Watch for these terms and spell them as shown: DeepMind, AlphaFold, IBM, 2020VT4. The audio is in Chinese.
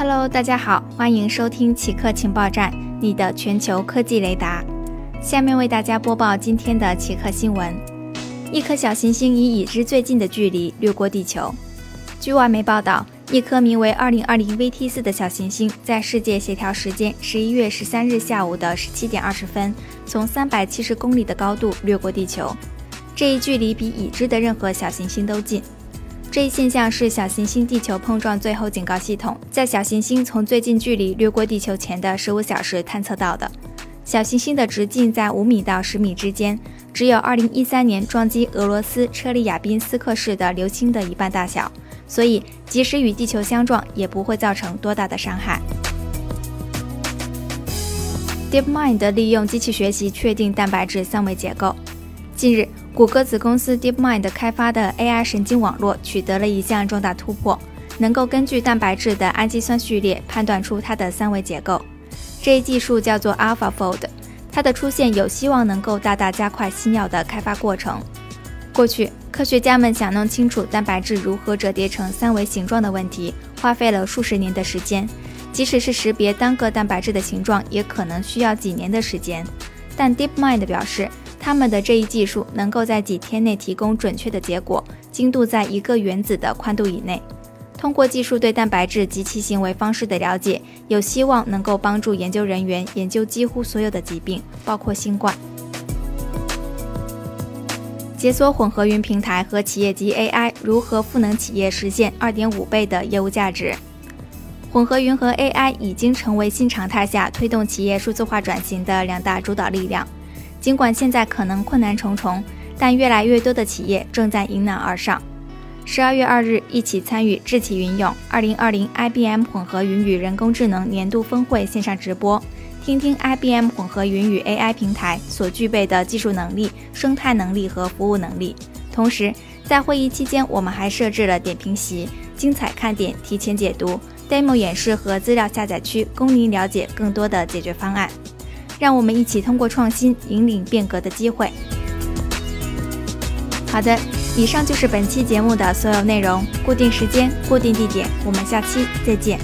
Hello， 大家好，欢迎收听奇客情报站，你的全球科技雷达。下面为大家播报今天的奇客新闻。一颗小行星以已知最近的距离掠过地球。据外媒报道，一颗名为 2020VT4 的小行星在世界协调时间11月13日下午的 17:20 分，从370公里的高度掠过地球。这一距离比已知的任何小行星都近。这一现象是小行星地球碰撞最后警告系统在小行星从最近距离掠过地球前的15小时探测到的。小行星的直径在5米到10米之间，只有2013年撞击俄罗斯车里亚宾斯克市的流星的一半大小，所以即使与地球相撞也不会造成多大的伤害。DeepMind 利用机器学习确定蛋白质三维结构。近日，谷歌子公司 DeepMind 开发的 AI 神经网络取得了一项重大突破，能够根据蛋白质的氨基酸序列判断出它的三维结构。这一技术叫做 AlphaFold， 它的出现有希望能够大大加快新药的开发过程。过去，科学家们想弄清楚蛋白质如何折叠成三维形状的问题，花费了数十年的时间。即使是识别单个蛋白质的形状，也可能需要几年的时间。但 DeepMind 表示，他们的这一技术能够在几天内提供准确的结果，精度在一个原子的宽度以内。通过技术对蛋白质及其行为方式的了解，有希望能够帮助研究人员研究几乎所有的疾病，包括新冠。解锁混合云平台和企业级 AI 如何赋能企业实现 2.5 倍的业务价值。混合云和 AI 已经成为新常态下推动企业数字化转型的两大主导力量。尽管现在可能困难重重，但越来越多的企业正在迎难而上。12月2日，一起参与智企云涌2020 IBM 混合云与人工智能年度峰会线上直播，听听 IBM 混合云与 AI 平台所具备的技术能力、生态能力和服务能力。同时，在会议期间，我们还设置了点评席、精彩看点、提前解读、demo 演示和资料下载区，供您了解更多的解决方案。让我们一起通过创新引领变革的机会。好的，以上就是本期节目的所有内容。固定时间，固定地点，我们下期再见。